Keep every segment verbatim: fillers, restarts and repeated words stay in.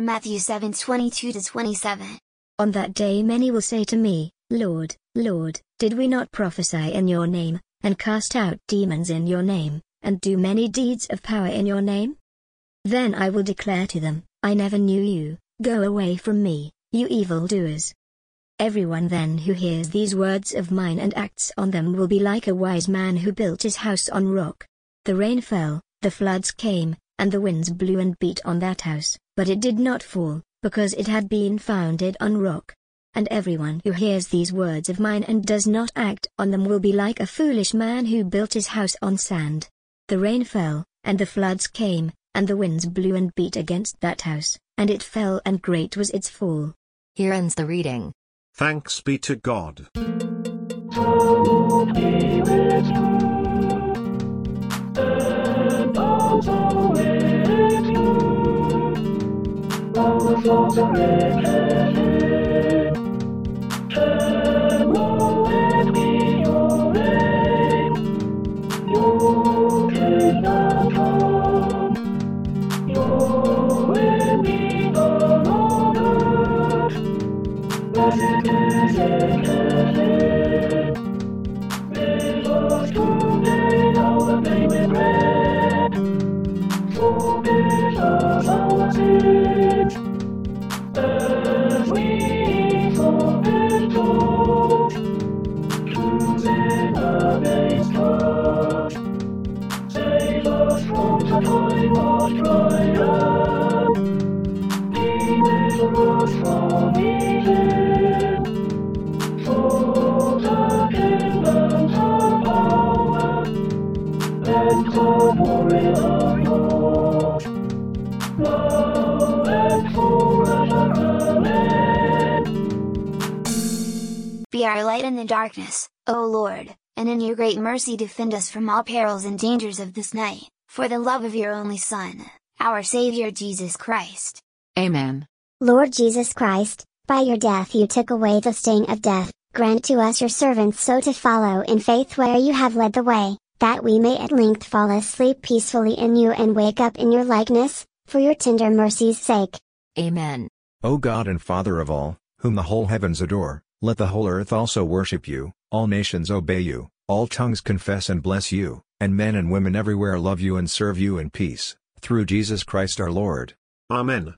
Matthew seven twenty-two to twenty-seven. On that day many will say to me, Lord, Lord, did we not prophesy in your name, and cast out demons in your name, and do many deeds of power in your name? Then I will declare to them, I never knew you, go away from me, you evildoers. Everyone then who hears these words of mine and acts on them will be like a wise man who built his house on rock. The rain fell, the floods came, and the winds blew and beat on that house, but it did not fall, because it had been founded on rock. And everyone who hears these words of mine and does not act on them will be like a foolish man who built his house on sand. The rain fell, and the floods came, and the winds blew and beat against that house, and it fell, and great was its fall. Here ends the reading. Thanks be to God. Thoughts are written, hallowed be your name, your kingdom come, your will be done on earth, as it is in heaven. Give us today our daily bread, forgive us Be our light in the darkness, O Lord, and in your great mercy defend us from all perils and dangers of this night, for the love of your only Son, our Savior Jesus Christ. Amen. Lord Jesus Christ, by your death you took away the sting of death, grant to us your servants so to follow in faith where you have led the way, that we may at length fall asleep peacefully in you and wake up in your likeness, for your tender mercy's sake. Amen. O God and Father of all, whom the whole heavens adore, let the whole earth also worship you, all nations obey you, all tongues confess and bless you, and men and women everywhere love you and serve you in peace, through Jesus Christ our Lord. Amen.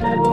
Amen.